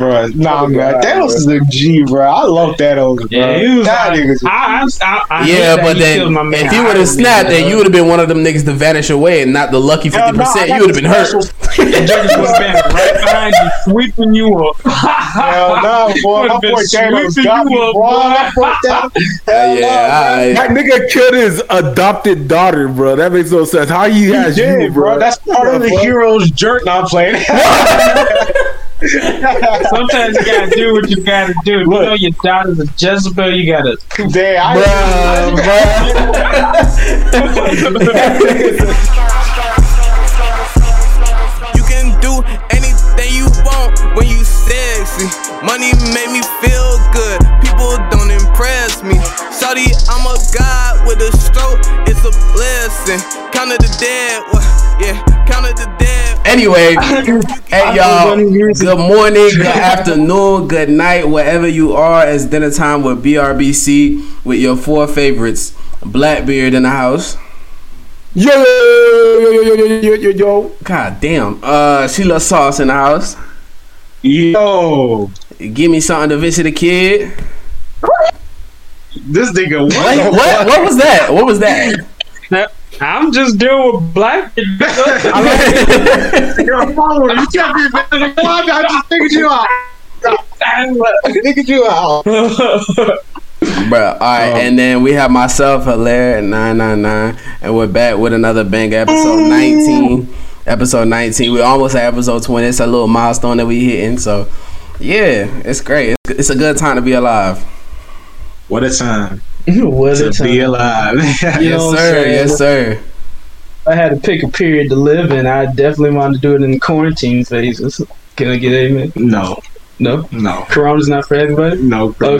Bro, nah, man. Thanos is a G, bro. I love Thanos, bro. He was but then if you would have snapped, then you would have been one of them niggas to vanish away and not the lucky 50%. You would have been hurt. The judges would have been right behind you, sweeping you up. Hell no, boy. My boy Thanos got me, boy. That nigga killed his adopted daughter, bro. That makes no sense. How he has you, bro? That's part of the hero's jerk. Not playing. Sometimes you gotta do what you gotta do. Look, you know your daughter's a Jezebel. You gotta. Damn, You can do anything you want when you sexy. Money made me feel good. People don't impress me. Shawty, I'm a god with a stroke. It's a blessing. Count of the dead. Yeah, count of the dead. Anyway, hey y'all, good morning, good afternoon, good night, wherever you are. It's dinner time with BRBC with your four favorites. Blackbeard in the house. Yo. God damn. She loves sauce in the house. Yo. Give me something to visit a kid. This nigga, what was that? What was that? I'm just dealing with black. You're a follower. You can't be visiting the pod. I just figured you out. Bro, all right, and then we have myself, Hilaire, and 999, and we're back with another banger, episode 19. We're almost at episode 20. It's a little milestone that we hitting. So, yeah, it's great. It's a good time to be alive. What a time. Be alive. Yes, sir. I had to pick a period to live in. I definitely wanted to do it in the quarantine phases. Can I get amen? No. Corona's not for everybody? No. Okay.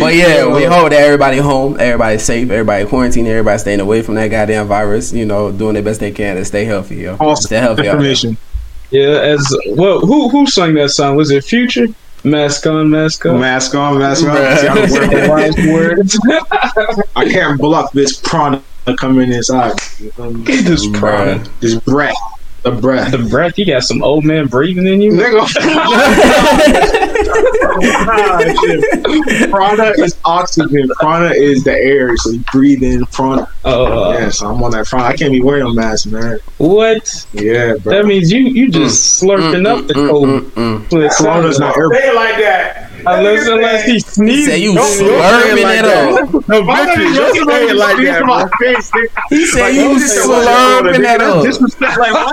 But yeah, we hope that everybody home, everybody's safe, everybody quarantined, everybody staying away from that goddamn virus, you know, doing their best they can to stay healthy, yo. Awesome. Stay healthy. Information. Yeah, as well, who sang that song? Was it Future? Mask on. I can't block this prana coming inside. Get this prana. This breath. The breath. You got some old man breathing in you. Nigga. Prana is oxygen. Prana is the air. So you breathe in prana. So I'm on that prana. I can't be wearing a mask, man. What? Yeah, bro. That means you just slurping up the cold. Prana's not air. Say it like that. Unless he sneezes. Say you slurping it up. No, bitch, just say it like that, bro. He said you slurping it up. Disrespect, like what?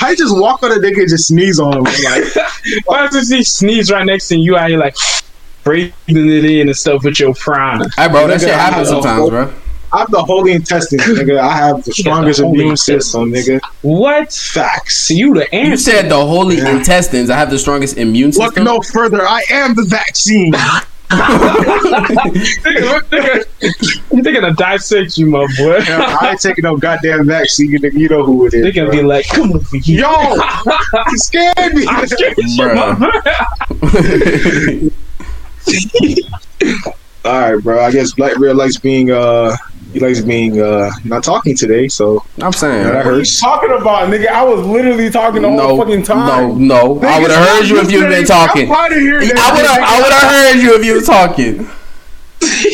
How you just walk on a nigga and just sneeze on him? Like, why does he sneeze right next to you? Out here like breathing it in and stuff with your prana. Hey, bro, that shit happens sometimes, bro. I'm the holy intestines, nigga. I have the strongest immune system, nigga. What? Facts. You the answer. You said the holy intestines. I have the strongest immune system. Look no further. I am the vaccine. You're thinking of dissect you, my boy. Yeah, I ain't taking no goddamn vaccine. You know who it is. They're gonna be like, come on, yo, you scared me. I scared you, all right, bro. I guess Blackbeard likes being not talking today. So I'm saying that hurts. What are you talking about, nigga? I was literally talking the whole fucking time. No. I would have heard you if you had been talking. I would have heard you if you were talking.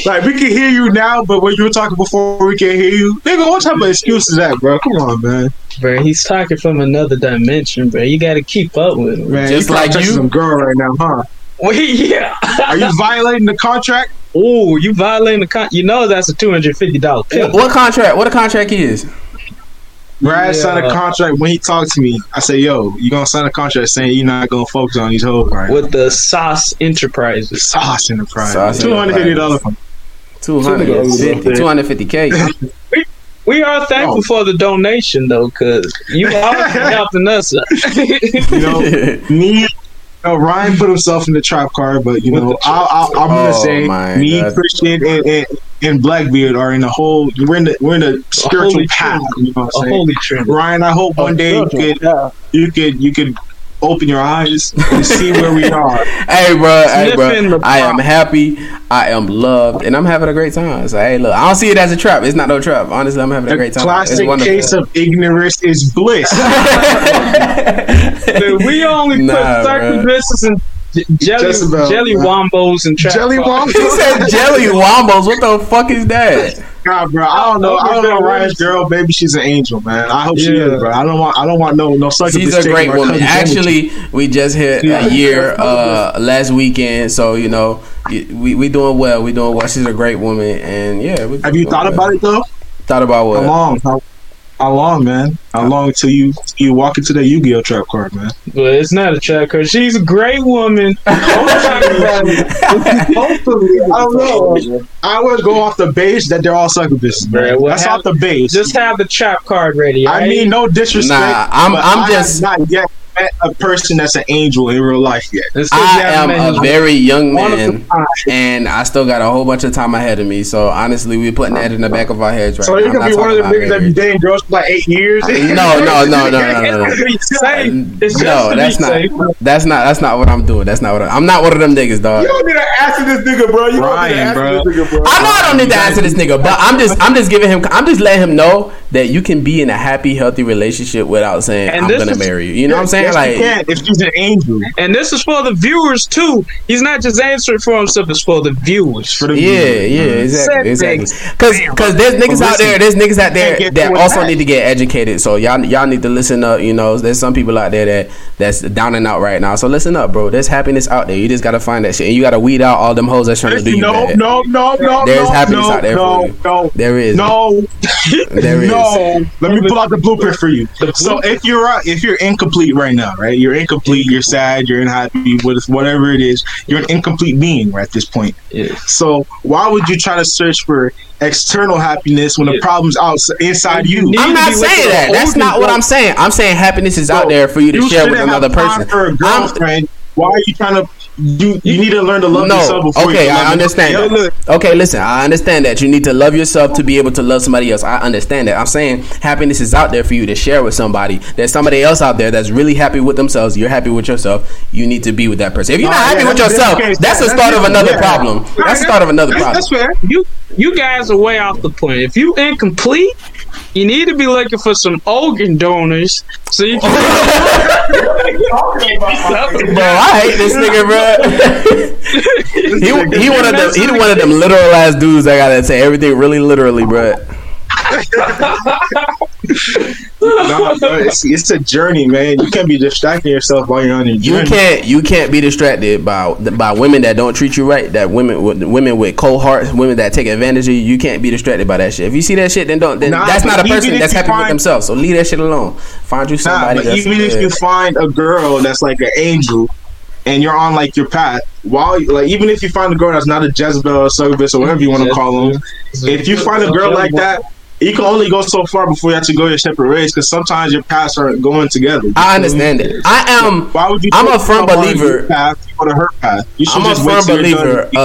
Like, we can hear you now, but when you were talking before, we can't hear you. Nigga, what type of excuse is that, bro? Come on, man. Bro, he's talking from another dimension, bro. You got to keep up with him, man. Just like you, some girl right now, huh? Well, yeah. Are you violating the contract? Oh, you violating the contract. You know that's a $250 pill. What contract? What a contract is? Brad signed a contract when he talked to me. I said, yo, you going to sign a contract saying you're not going to focus on these hoes right with now. The Sauce Enterprises. $250. $250K. We are thankful for the donation, though, because you are helping us. You know, me... No, Ryan put himself in the trap car, but you know, I'm gonna say me, God. Christian, and Blackbeard are in the whole. We're in the spiritual path. You know what I'm saying? Holy Trinity. Ryan, I hope one day you could open your eyes and see where we are. Hey, bro. I am happy. I am loved, and I'm having a great time. So, hey, look, I don't see it as a trap. It's not no trap. Honestly, I'm having a great time. Classic case of ignorance is bliss. Dude, we only put circumstances in. Jelly wombos and trap. Jelly wombos. He said jelly wombos. What the fuck is that? God, bro, I don't know. I don't know Ryan's girl. Maybe she's an angel, man. I hope she is, bro. I don't want no succubus. She's a great woman. Actually, we just hit a year last weekend, so you know we doing well. We doing well. She's a great woman, and yeah. Have you thought about it though? Thought about what? How long, man? How long until you walk into that Yu-Gi-Oh trap card, man? Well, it's not a trap card. She's a great woman. Hopefully, I don't know. I would go off the base that they're all succubuses, man. Well, that's off the base. Just have the trap card ready. Right? I mean, no disrespect. Nah, I'm just not yet met a person that's an angel in real life yet. I am a very young man, and I still got a whole bunch of time ahead of me. So honestly, we're putting that in the back of our heads right now. So you're gonna be one of the niggas that be dating girls for like 8 years? No. That's not what I'm doing. I'm not one of them niggas, dog. You don't need to answer this nigga, bro. I know I don't need to answer this nigga, but I'm just giving him. I'm just letting him know that you can be in a happy, healthy relationship without saying I'm gonna marry you. You know what I'm saying? Yes, like, you can if she's an angel. And this is for the viewers too. He's not just answering for himself. It's for the viewers. Exactly. Because there's niggas out there that also need to get educated. So y'all need to listen up. You know, there's some people out there that's down and out right now. So listen up, bro. There's happiness out there. You just gotta find that shit, and you gotta weed out all them hoes that's trying to do you bad. No. There's happiness out there for you. There is. Let me pull out the blueprint for you. So if you're incomplete right now, right? You're incomplete. You're sad. You're unhappy. Whatever it is, you're an incomplete being right at this point. Yeah. So why would you try to search for external happiness when the problem's inside you? I'm not saying that. That's not what I'm saying. I'm saying happiness is out there for you to share with another person. For a girlfriend, why are you trying to? You need to learn to love yourself before you love I understand that. Okay, listen, I understand that. You need to love yourself to be able to love somebody else. I understand that. I'm saying happiness is out there for you to share with somebody. There's somebody else out there that's really happy with themselves. You're happy with yourself. You need to be with that person. If you're not happy with yourself, that's the start of another problem. That's the start of another problem. That's fair. You guys are way off the point. If you incomplete, you need to be looking for some organ donors so you can. Bro, I hate this nigga, bro. He one of them literal ass dudes that gotta say everything really literally, bro. No, it's a journey, man. You can't be distracting yourself while you're on your journey. You can't be distracted by women that don't treat you right. That women with cold hearts, women that take advantage of you. You can't be distracted by that shit. If you see that shit, then that's not a person that's happy with themselves. So leave that shit alone. Find you somebody. But that's even if you find a girl that's like an angel, and you're on like your path, even if you find a girl that's not a Jezebel or Succubus or whatever you want to call them, if you find a girl like that, you can only go so far before you have to go your separate ways, because sometimes your paths aren't going together. I understand it. I'm a firm believer.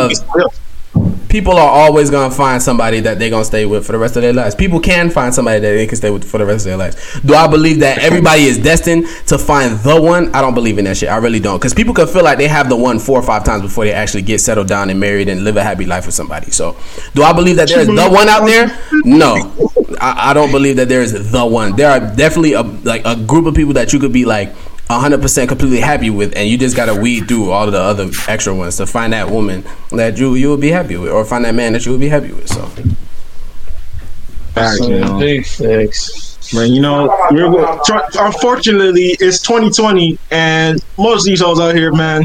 People are always gonna find somebody that they're gonna stay with for the rest of their lives. People can find somebody that they can stay with for the rest of their lives. Do I believe that everybody is destined to find the one? I don't believe in that shit. I really don't, because people can feel like they have the one 4 or 5 times before they actually get settled down and married and live a happy life with somebody. So, do I believe that there's the one out there? No, I don't believe that there is the one. There are definitely a group of people that you could be like 100% completely happy with, and you just gotta weed through all of the other extra ones to find that woman that you would be happy with, or find that man that you would be happy with. So, thanks, man. You know, unfortunately, it's 2020, and most of these hoes out here, man.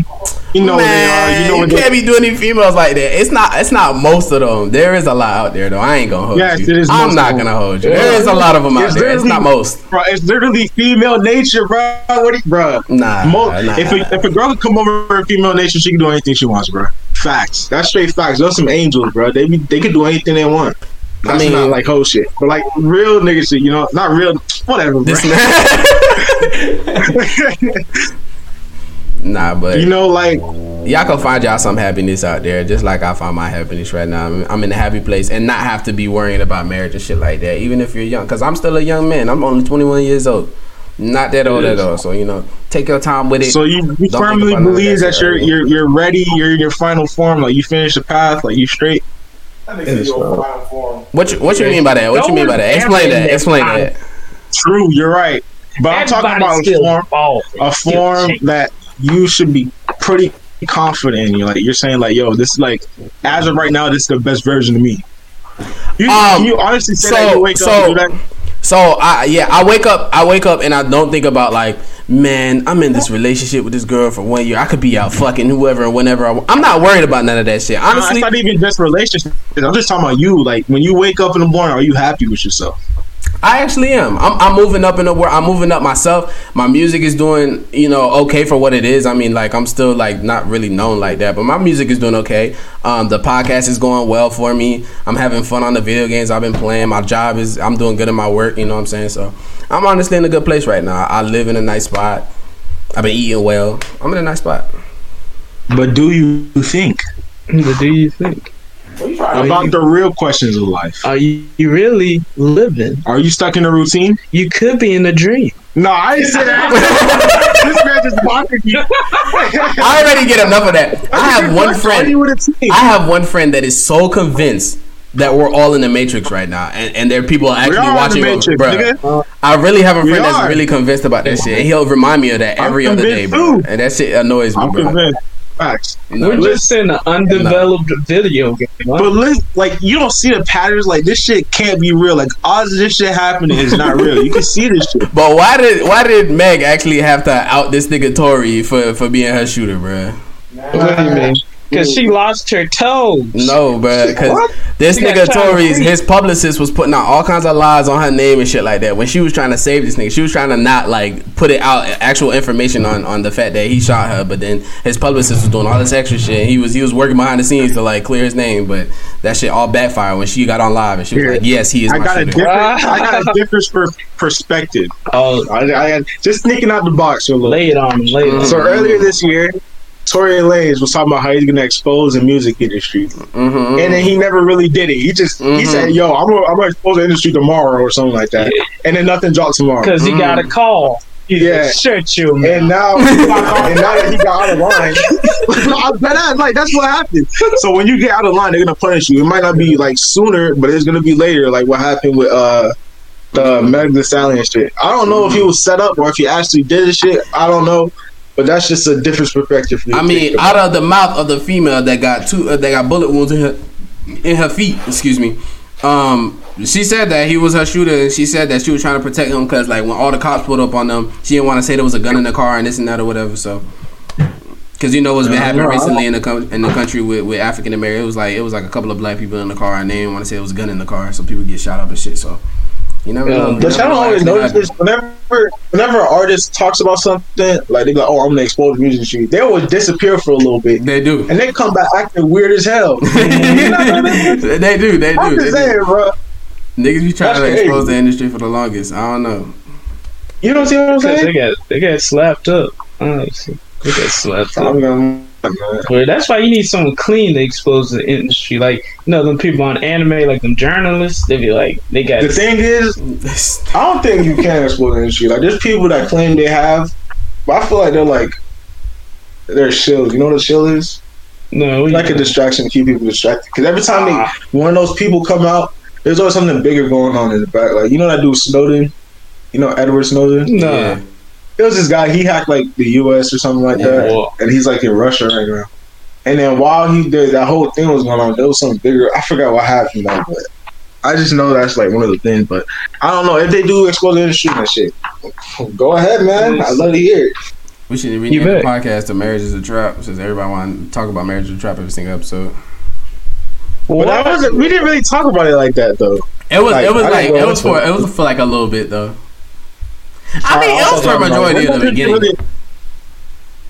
You know man, what they are. You know what you can't be doing any females like that. It's not most of them. There is a lot out there though. I ain't gonna hold you. It is. I'm not gonna hold you. There is a lot of them out there. It's not most. Bro, it's literally female nature, bro. If a girl can come over for female nature, she can do anything she wants, bro. Facts. That's straight facts. Those some angels, bro. They can do anything they want. That's not like whole shit, but like real nigga shit. You know, not real. Whatever, bro. Nah, but you know, like y'all can find y'all some happiness out there, just like I find my happiness right now. I'm in a happy place, and not have to be worrying about marriage and shit like that. Even if you're young, because I'm still a young man. I'm only 21 years old. Not that old at all. So, you know, take your time with it. So you firmly believe that you're ready, you're in your final form, like you finish the path, like you straight. What you mean by that? What you mean by that? Explain that. True, you're right. But I'm talking about a form that you should be pretty confident in. Like you're saying, like, yo, this is like, as of right now, this is the best version of me. You honestly say that you wake up and do that? So I wake up and I don't think about like, man, I'm in this relationship with this girl for 1 year. I could be out fucking whoever and whenever I want. I'm not worried about none of that shit. Honestly, no, it's not even just relationships. I'm just talking about you. Like when you wake up in the morning, are you happy with yourself? I actually am. I'm moving up in the world. I'm moving up myself. My music is doing, you know, okay for what it is. I mean, like, I'm still, like, not really known like that, but my music is doing okay. The podcast is going well for me. I'm having fun on the video games I've been playing. My job is, I'm doing good in my work, you know what I'm saying? So, I'm honestly in a good place right now. I live in a nice spot. I've been eating well. I'm in a nice spot. But do you think? About the real questions of life. Are you really living? Are you stuck in a routine? You could be in a dream. No, I didn't say that. This man just bothered you. I already get enough of that. I have one friend that is so convinced that we're all in the Matrix right now, and there are people actually watching Matrix, bro. I really have a friend that's really convinced about that shit, and he'll remind me of that every other day, bro. Too. And that shit annoys me, bro. Convinced. Facts. We're just in an undeveloped video game. Huh? But listen, like, you don't see the patterns. Like, this shit can't be real. Like, odds of this shit happening is not real. You can see this shit. But why did Meg actually have to out this nigga Tory for being her shooter, bruh? What do you mean? Because she lost her toes. No, bruh. Because this nigga Tory's, his publicist was putting out all kinds of lies on her name and shit like that. When she was trying to save this nigga, she was trying to not, like, put it out, actual information on the fact that he shot her. But then his publicist was doing all this extra shit. He was working behind the scenes to, like, clear his name. But that shit all backfired when she got on live and she was like, yes, he is I got a different perspective. Oh, I just sneaking out the box for a little. Lay it on. So earlier this year, Tory Lanez was talking about how he's gonna expose the music industry, and then he never really did it. He just he said, "Yo, I'm gonna expose the industry tomorrow or something like that," and then nothing dropped tomorrow because he got a call. He said, "Shut you, man!" And now, that he got out of line, I bet that's what happened. So when you get out of line, they're gonna punish you. It might not be like sooner, but it's gonna be later. Like what happened with the Megan Thee Stallion shit. I don't know if he was set up or if he actually did the shit. I don't know. But that's just a different perspective. I mean, out of the mouth of the female that got that got bullet wounds in her feet. Excuse me. She said that he was her shooter, and she said that she was trying to protect him because, like, when all the cops pulled up on them, she didn't want to say there was a gun in the car and this and that or whatever. So, because you know what's been happening recently in the country with African Americans, it was like a couple of black people in the car, and they didn't want to say there was a gun in the car, so people get shot up and shit. So. You never know. But y'all don't always notice this. Whenever an artist talks about something, like they go, "Oh, I'm gonna expose the music industry," they will disappear for a little bit. They do, and they come back acting weird as hell. You know what I mean? They do. I'm just saying, bro. Niggas be trying to expose the industry for the longest. I don't know. You don't see what I'm saying? They got slapped up. Honestly, they got slapped up. Well, that's why you need someone clean to expose the industry. Like, you know, them people on anime, like them journalists, they be like, they got. The thing is, I don't think you can expose the industry. Like, there's people that claim they have, but I feel like they're shills. You know what a shill is? No, like a distraction to keep people distracted. Because every time one of those people come out, there's always something bigger going on in the back. Like, you know that dude Snowden? You know Edward Snowden? No. Yeah. It was this guy, he hacked like the US or something like that, and he's like in Russia right now. And then while he did that whole thing was going on, there was something bigger. I forgot what happened, but I just know that's like one of the things. But I don't know if they do expose the industry and shit. Go ahead, man. I love to hear it. We should rename the podcast to "Marriage Is a Trap" since everybody want to talk about marriage is a trap every single episode. Well, we didn't really talk about it like that though. It was for like a little bit though. I mean, it was for a majority of the beginning. Really,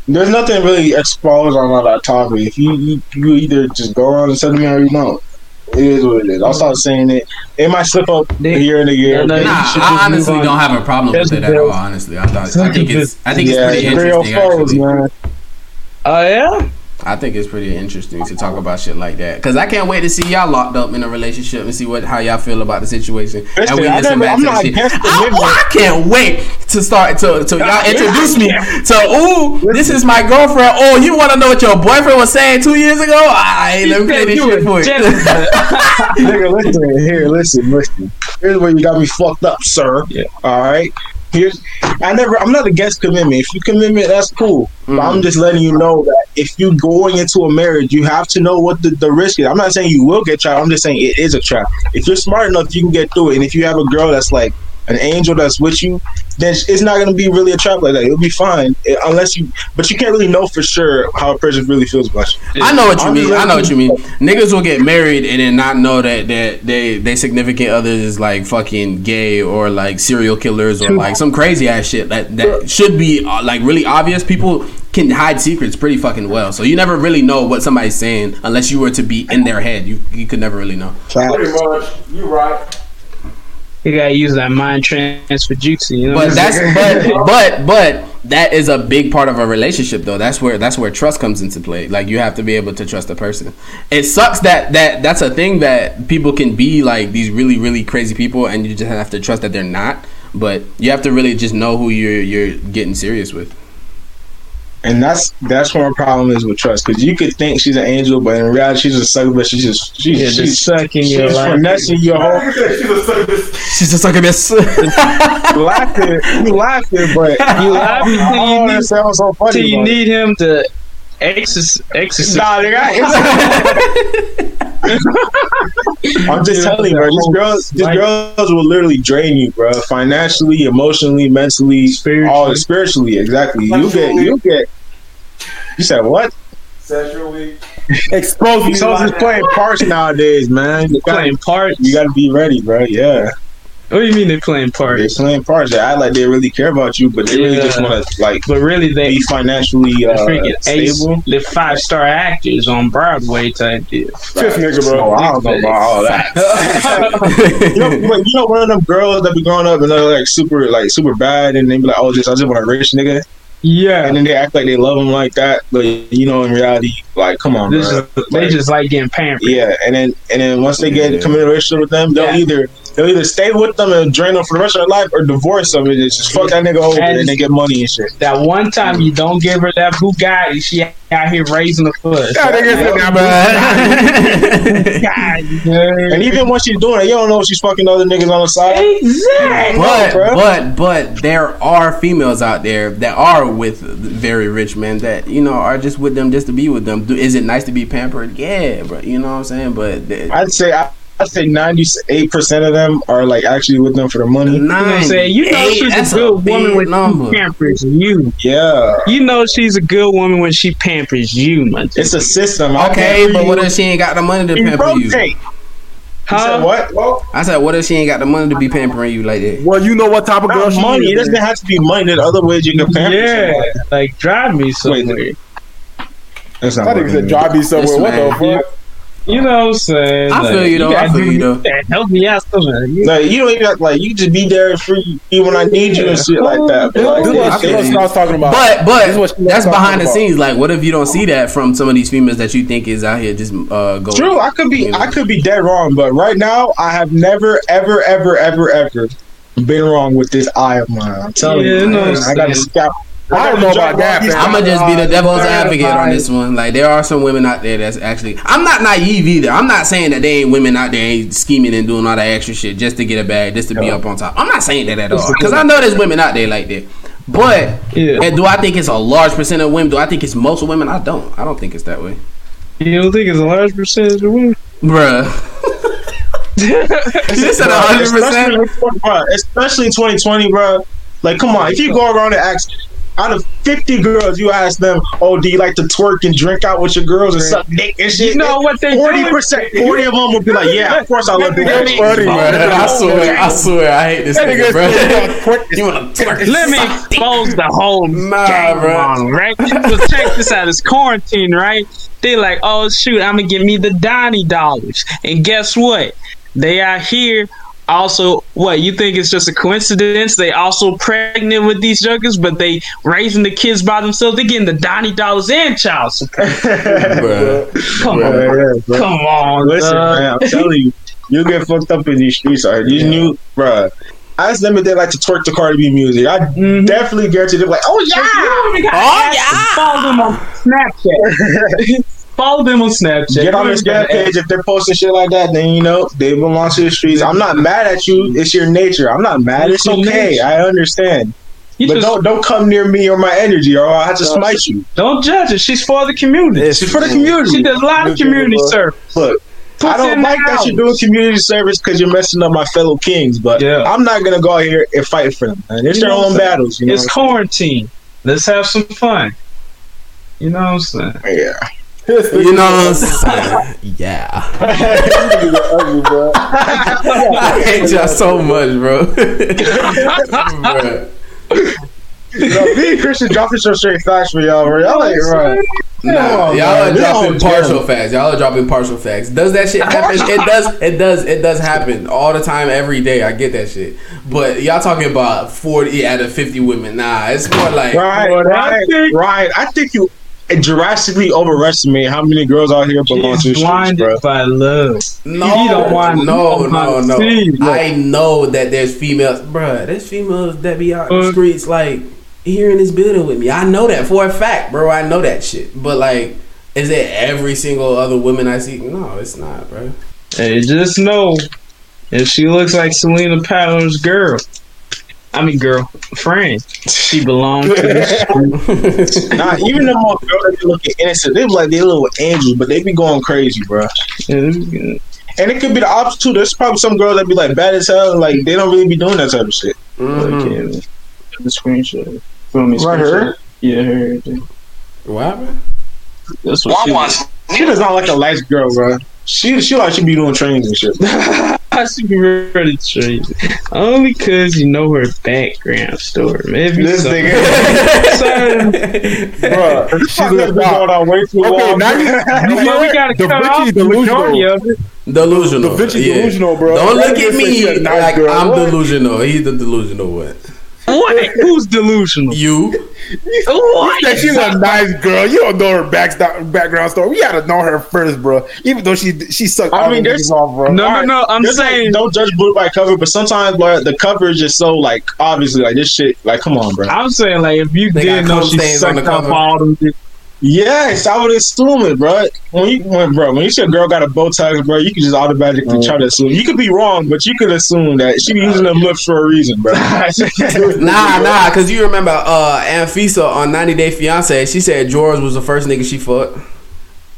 there's nothing really exposed on all that topic. If you either just go on and say me or you don't. It is what it is. I'll start saying it. It might slip up here and again. Nah, I honestly don't have a problem with it at all, honestly. I think it's pretty interesting, actually. Man. Yeah? I think it's pretty interesting to talk about shit like that because I can't wait to see y'all locked up in a relationship and see how y'all feel about the situation. Listen, and we listen back to the shit. I can't wait to start to y'all introduce me to this is my girlfriend. Oh, you want to know what your boyfriend was saying 2 years ago? I let me play this shit for you. Nigga, listen here, listen. Here's where you got me fucked up, sir. Yeah. All right. I'm not against commitment. If you commitment, that's cool. Mm-hmm. But I'm just letting you know that if you're going into a marriage, you have to know what the risk is. I'm not saying you will get trapped. I'm just saying it is a trap. If you're smart enough, you can get through it. And if you have a girl that's like an angel that's with you, then it's not going to be really a trap like that. It'll be fine, but you can't really know for sure how a person really feels about you. I know what you mean. Niggas will get married and then not know that they significant other is like fucking gay or like serial killers or like some crazy ass shit that should be like really obvious. People can hide secrets pretty fucking well, so you never really know what somebody's saying unless you were to be in their head. You could never really know. Pretty much, you right. You gotta use that mind transfer juicy, you know. But that is a big part of a relationship, though. That's where trust comes into play. Like, you have to be able to trust a person. It sucks that's a thing that people can be like these really, really crazy people, and you just have to trust that they're not. But you have to really just know who you're getting serious with. And that's where my problem is with trust, because you could think she's an angel, but in reality she's a succubus. She's sucking your life. She's finessing your whole. She's a succubus. You laughing, but you laughing till you need him to exercise. Nah, they got I'm just telling you, bro. These girls will literally drain you, bro. Financially, emotionally, mentally, spiritually. Exactly. You get. You said what? Sexually. Exposed. You just playing parts nowadays, man. You're playing parts. You gotta be ready, bro. Yeah. What do you mean they're playing parts? They're playing parts. They act like they really care about you, but they really just want to they be financially stable. They're 5-star actors on Broadway type deal. Fifth nigga, bro. I don't know about all that. you know, one of them girls that be growing up and they're like super bad, and they be like, oh, I just want a rich nigga. Yeah, and then they act like they love him like that, but you know, in reality, like, come on, they just like getting pampered. Yeah, and then once they get committed relationship with them, they'll either stay with them and drain them for the rest of their life, or divorce them and just fuck that nigga over, and they get money and shit. That one time you don't give her that Bugatti, she out here raising the fuss. And even when she's doing it, you don't know if she's fucking other niggas on the side. Exactly. But there are females out there that are with very rich men that, you know, are just with them just to be with them. Is it nice to be pampered? Yeah, bro. You know what I'm saying? But I'd say 98% of them are like actually with them for the money. You know what I'm saying? You know she's a good woman when she pampers you. Yeah. You know she's a good woman when she pampers you, my dude. It's a system. Okay, but what if she ain't got the money to pamper you? Huh? Said what? Well, I said, what if she ain't got the money to be pampering you like that? Well, you know what type of girl she money. Is. It doesn't have to be money. There's other ways you can pamper somebody. Like drive me somewhere. That's not. I think it's drive me somewhere. What the fuck? You know what I'm saying? I feel you though. Help me out somewhere. No, you don't even you just be there for you when I need you and shit like that. But that's behind the scenes. Like, what if you don't see that from some of these females that you think is out here just going? True, I could be dead wrong, but right now I have never, ever, ever, ever, ever been wrong with this eye of mine. I'm telling you, man, I got to stop. I don't know about that. I'm gonna just be the devil's advocate on this one. Like, there are some women out there that's actually. I'm not naive either. I'm not saying that they ain't women out there ain't scheming and doing all that extra shit just to get a bag, just to be up on top. I'm not saying that at all, because I know there's women out there like that. But and do I think it's a large percent of women? Do I think it's most women? I don't think it's that way. You don't think it's a large percentage of women, bruh? This is 100%, especially in 2020, bro. Like, come on, if you go around and ask. Out of 50 girls, you ask them, "Oh, do you like to twerk and drink out with your girls and suck dick and shit?" You know what they 40 of them will be like, "Yeah, of course I love that." I swear, I hate this nigga, bro. You want to twerk? Let me expose the whole gang, bro. Right? So check this out. It's quarantine, right? They like, "Oh shoot, I'm gonna give me the Donnie dollars," and guess what? They out here. Also, what you think is just a coincidence? They also pregnant with these jokers, but they raising the kids by themselves. They getting the Donnie dollars and child support. Come on, listen, man, I'm telling you, you get fucked up in these streets. These new, bro. I just limit they like to twerk to Cardi B music. I definitely guarantee they're like, oh yeah, Follow them on Snapchat. Get on their Snap page if they're posting shit like that. Then you know they belong to the streets. I'm not mad at you. It's your nature. I'm not mad. It's okay. Nature. I understand. But don't come near me or my energy, or I'll have to smite you. Don't judge her. She's for the community. She's for the community. She does a lot of community service. Look, I don't like that you're doing community service because you're messing up my fellow kings, but I'm not going to go out here and fight for them, man. It's their own battles. You know it's quarantine. Let's have some fun. You know what I'm saying? Yeah. You know what I'm saying? Yeah. I hate y'all so much, bro. No, me and Christian dropping some straight facts for y'all, bro. Y'all ain't right. Nah, y'all are dropping partial facts. Y'all are dropping partial facts. Does that shit happen? It does happen all the time, every day. I get that shit. But y'all talking about 40 out of 50 women. Nah, it's more like right. I think you drastically overestimate how many girls out here belong to the streets, bro. By love. No. I know that there's females, bro. There's females that be out in the streets like here in this building with me. I know that for a fact, bro. I know that shit. But like, is it every single other woman I see? No, it's not, bro. Hey, just know if she looks like Selena Powell's friend, she belongs to the street. Nah, even the more girls that be looking innocent, they be like they little angels, but they be going crazy, bro. Yeah, and it could be the opposite too. There's probably some girls that be like bad as hell, like they don't really be doing that type of shit. Mm-hmm. Like, the screenshot. Film me screenshot. Her? Yeah, her. What happened? That's what she does not like a light girl, bro. She like she be doing trains and shit. I should be ready to train. Only because you know her background story. Maybe this nigga. Bro, she's been going on way too long. Now we got to cut off the majority of it. Delusional. The bitch is delusional, bro. Don't look at me like I'm delusional. He's the delusional one. What? Who's delusional? You. What? You she's a nice girl. You don't know her background story. We gotta know her first, bro. Even though she sucked. I mean, there's off, bro. No. I'm saying like, don't judge book by cover, but sometimes, bro, the cover is just so like obviously like this shit. Like, come on, bro. I'm saying like if you didn't know she sucked up all them. Yes, I would assume it, bro. When you see a girl got a Botox, bro, you can just automatically try to assume. You could be wrong, but you could assume that she be using them lips for a reason, bro. nah, because you remember Anfisa on 90 Day Fiance, she said George was the first nigga she fucked.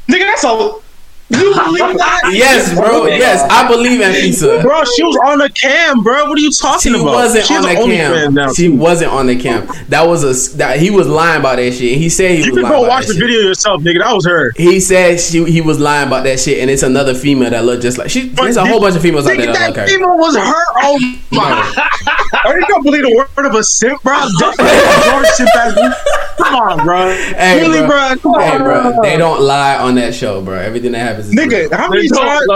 Nigga, that's all. You believe that? Yes, bro. Yes, I believe Anfisa. Bro, she was on the cam, bro. What are you talking about? She wasn't on the cam. That was he was lying about that shit. He said he was lying about that shit. You can go watch the video yourself, nigga. That was her. He said he was lying about that shit, and it's another female that looked just like she. There's a whole bunch of females out there that look like her. That female was her. Oh my! Are you gonna believe the word of a simp, bro? Come on, bro. Really, bro? Hey, bro. They don't lie on that show, bro. Everything that happens. Nigga, how many times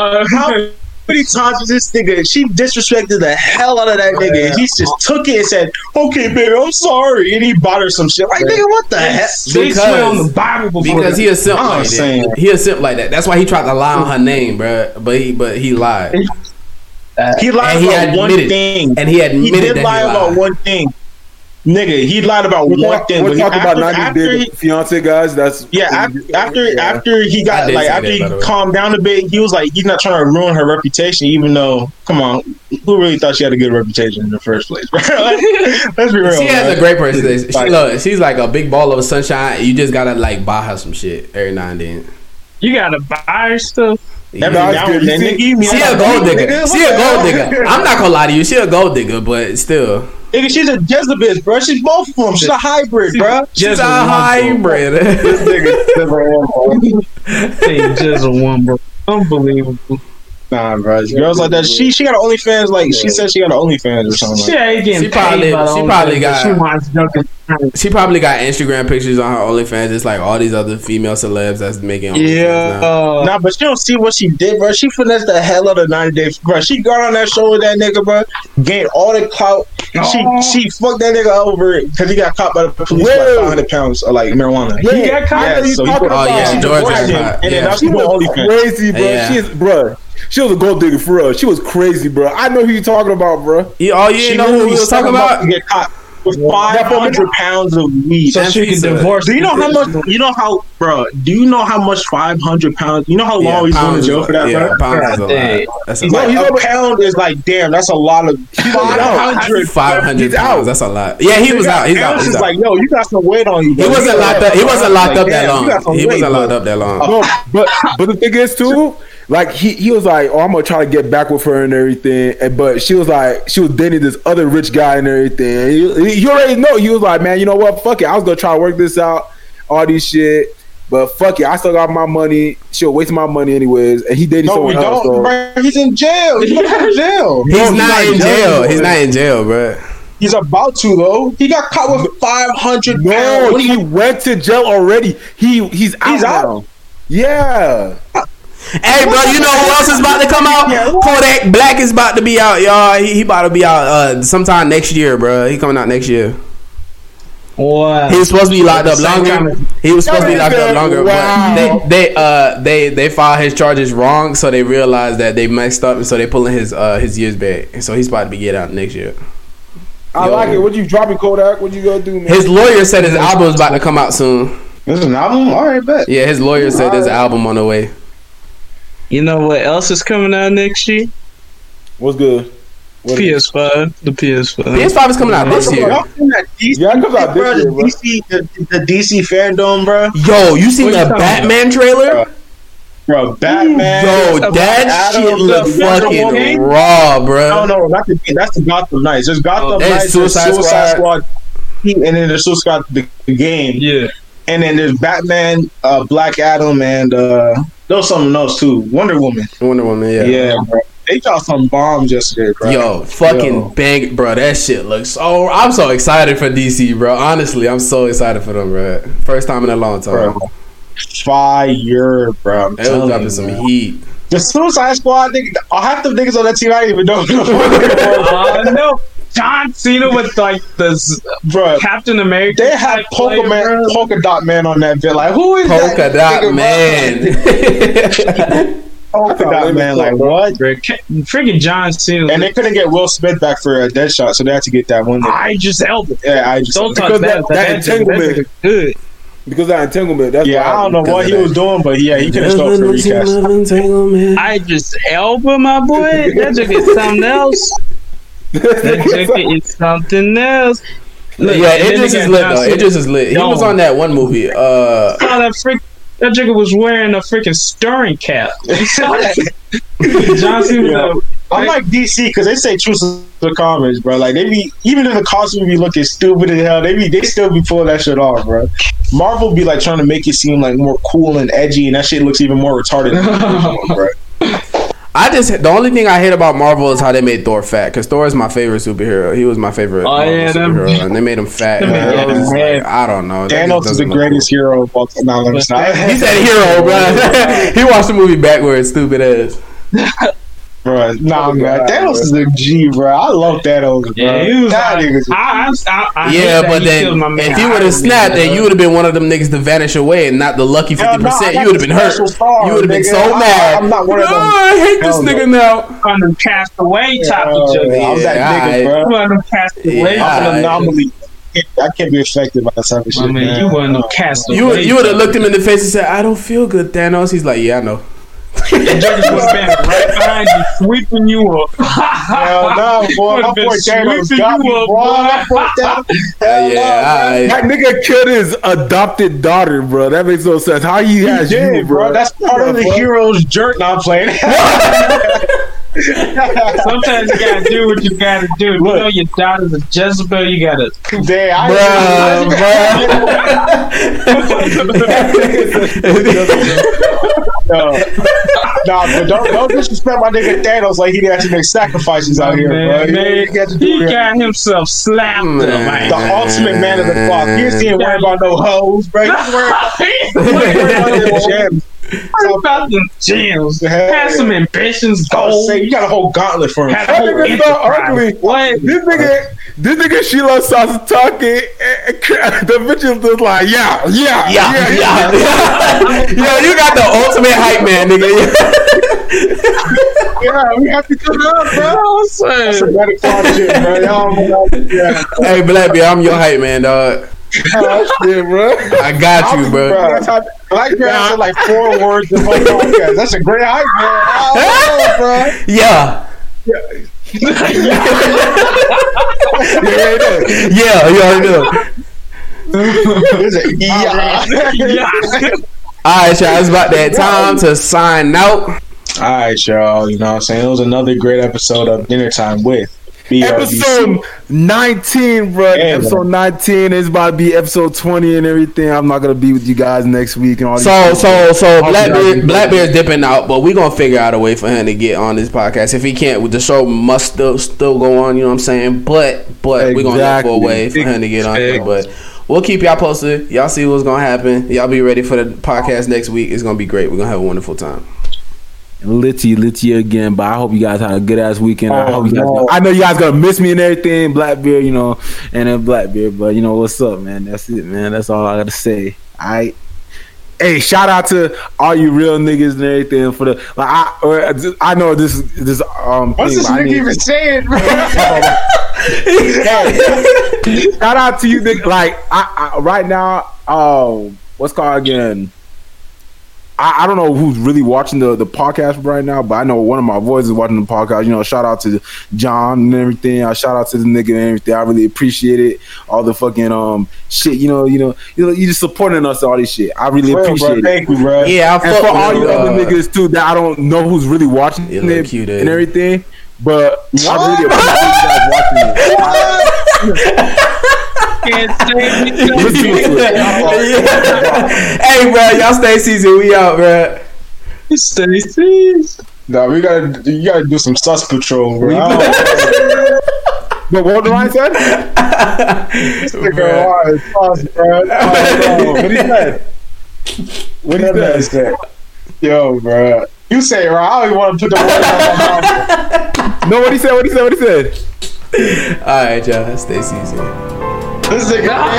was this nigga? She disrespected the hell out of that nigga, and he just took it and said, "Okay, baby, I'm sorry," and he bought her some shit. Like, nigga, what the hell? They swear on the Bible because he a simp like that. He a simp like that. That's why he tried to lie on her name, bro. But he lied. He lied about one thing, and he admitted that he lied about one thing. Nigga, he lied about one thing. We're talking about 90 Day Fiance, guys. That's after he got like after he calmed down a bit, he was like he's not trying to ruin her reputation. Even though, come on, who really thought she had a good reputation in the first place? Like, let's be real. She has a great person. She's like a big ball of sunshine. You just gotta like buy her some shit every now and then. You gotta buy her stuff. She a gold digger. She a gold digger. I'm not gonna lie to you. She a gold digger, but still. Nigga, she's a Jezebel, bro. She's both of them. She's a hybrid, bro. She's a hybrid. This nigga's Jezebel, bro. Unbelievable. Nah, bro. Girls like that. She got an OnlyFans. Like she said, she got an OnlyFans or something. She ain't getting paid. She probably got Instagram pictures on her OnlyFans. It's like all these other female celebs that's making OnlyFans. Yeah. Nah, but you don't see what she did, bro. She finessed the hell out of 90 Day, bro. She got on that show with that nigga, bro. Gained all the clout. She fucked that nigga over because he got caught by the police for 500 pounds of like marijuana. Yeah. He got caught. George got caught. And then that's the OnlyFans. Crazy, bro. She is, bro. She was a gold digger for real. She was crazy, bro. I know who you talking about, bro. Yeah, oh, you didn't know who we was talking about? To get caught with 500 pounds of weed. So she can divorce. Do you know how much? You know how, bro? Do you know how much 500 pounds? You know how long he's going to jail for that? Yeah, bro? Pounds is a lot. That's a lot. You know, a pound is like, damn, that's a lot of 500. 500 pounds. That's a lot. Yeah, he was out. He's out. He's like, yo, you got some weight on you. He wasn't locked up. He wasn't locked up that long. He wasn't locked up that long. But the thing is too. Like he was like, oh, I'm gonna try to get back with her and everything, but she was like, she was dating this other rich guy and everything. You already know. He was like, man, you know what? Fuck it, I was gonna try to work this out, all this shit, but fuck it, I still got my money. She'll waste my money anyways. And he dated someone else. Bro, he's in jail. He's not in jail. He's not in jail. He's not in jail, bro. He's about to though. He got caught with 500 pounds. No, he went to jail already. He's out. He's out. Yeah. Hey, bro, you know who else is about to come out? Kodak Black is about to be out, y'all. He about to be out sometime next year, bro. He coming out next year. What? He was supposed to be locked up longer. He was supposed to be locked up longer. Wow. But they filed his charges wrong, so they realized that they messed up, and so they pulling his years back. And so he's about to be get out next year. I like it. What you dropping, Kodak? What you gonna do, man? His lawyer said his album is about to come out soon. There's an album? All right, bet. Yeah, his lawyer said there's an album on the way. You know what else is coming out next year? What's good? What PS5. The PS5. PS5 is coming out this year. The DC fandom, bro. Yo, you seen the Batman trailer? Bro, Batman. Yo, that shit look fucking raw, bro. No, that's the Gotham Knights. There's Gotham Knights, Suicide Squad, and then there's Suicide Squad, the game. Yeah. And then there's Batman, Black Adam, and... there was something else too. Wonder Woman, yeah. Yeah, bro. They dropped some bombs yesterday, bro. Yo, fucking bang, bro. That shit looks so... I'm so excited for DC, bro. Honestly, I'm so excited for them, bro. First time in a long time. Bro. Fire, bro. They was dropping some heat. The Suicide Squad, half the niggas on that team, I even don't know. No. John Cena with like this, bro. Captain America. They had Polka Dot Man on that bit. Like, who is Polka that? Dot Man. Polka Dot Man. Like, what? Freaking John Cena. And they couldn't get Will Smith back for a Deadshot, so they had to get that one. I just held it. Yeah, I just. Don't touch that. That entanglement. Good. Because that entanglement. That's I don't know what he was doing, but he couldn't stop for recast. I just elbowed my boy. That just is something else. That jacket is something else. Look, yeah, it just is lit though. It just is lit. He was on that one movie. That jacket was wearing a freaking stirring cap. John Cena. Yeah. I'm like DC because they say truth to the comics, bro. Like they be even in the costume be looking stupid as hell. They still be pulling that shit off, bro. Marvel be like trying to make it seem like more cool and edgy, and that shit looks even more retarded than Marvel, bro. The only thing I hate about Marvel is how they made Thor fat, because Thor is my favorite superhero. He was my favorite superhero, and they made him fat. I don't know. Thanos is the greatest hero of all time. No, let me stop. He's that hero, bro. He watched the movie backwards, stupid ass. Bro, nah, man. Thanos is a G, bro. I love Thanos, bro. Yeah, but then if you would have snapped, then you would have been one of them niggas to vanish away and not the lucky 50%. You would have been hurt. You would have been so mad. I'm not one of them. I hate this nigga now. I'm them cast away top each other. I'm that nigga, bro. I'm them cast away. I'm an anomaly. I can't be affected by that type of shit, man. You wouldn't have cast away. You would have looked him in the face and said, "I don't feel good, Thanos." He's like, "Yeah, I know." The judges was standing right behind you, sweeping you up. Hell no, boy. My boy Thanos got me, boy. That nigga killed his adopted daughter, bro. That makes no sense. How he has you, bro? That's part of the hero's journey. I'm playing. Sometimes you gotta do what you gotta do. You know your daughter's a Jezebel. You gotta. Damn, bro. Nah, but don't disrespect my nigga Thanos like he didn't have to make sacrifices out here, bro. He got himself slapped, man. The ultimate man of the clock. He ain't worried about no hoes, bro. He's worried about gems. What about them gems? Had some ambitions, goals. You got a whole gauntlet for him. This nigga Sheila starts talking, and the bitch is just like, yeah. Yo, you got the ultimate hype man, nigga. God, we have to cut it up, bro. That's a better shit, man. Y'all hey, Blackbeard, I'm your hype man, dog. Oh, shit, bro. I got you, bro. Blackbeard said like 4 words in my podcast. That's a great hype, man. Oh, bro. Yeah. Yeah. You already know. Yeah, you already know. Yeah. Alright, y'all, it's about that time to sign out. Alright, y'all, you know what I'm saying? It was another great episode of Dinner Time with BRBC. Episode 19, bro. Yeah, episode 19 is about to be episode 20 and everything. I'm not gonna be with you guys next week and all. So Blackbeard's dipping out, but we're gonna figure out a way for him to get on this podcast. If he can't, the show must still go on. You know what I'm saying? But we're gonna look for a way for him to get on there. But we'll keep y'all posted. Y'all see what's gonna happen. Y'all be ready for the podcast next week. It's gonna be great. We're gonna have a wonderful time. Litty again, but I hope you guys had a good ass weekend. I know you guys gonna miss me and everything, Blackbeard, you know, and then Blackbeard, but you know what's up, man. That's it, man. That's all I gotta say. Hey, shout out to all you real niggas and everything for the I know this what's thing, this nigga even saying, bro? Shout out to you, nigga. Like I right now, what's called again? I don't know who's really watching the podcast right now, but I know one of my boys is watching the podcast. You know, shout out to John and everything. I shout out to the nigga and everything. I really appreciate it. All the fucking shit, you know, you just supporting us all this shit. I really appreciate it. Thank you, bro. Yeah, and for all you other niggas too that I don't know who's really watching it and everything, but I really appreciate you guys watching it. Hey, bro, y'all stay seasoned. We out, bro. Stay seasoned. Nah, you gotta do some sus patrol, bro. But what do I say? This nigga hard, sus, bro. What he said? What he said? Yo, bro, you say it right. I don't even want to put the word out my mouth. No, what he said? All right, y'all, stay seasoned. This is a guy.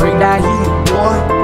Bring that heat, boy.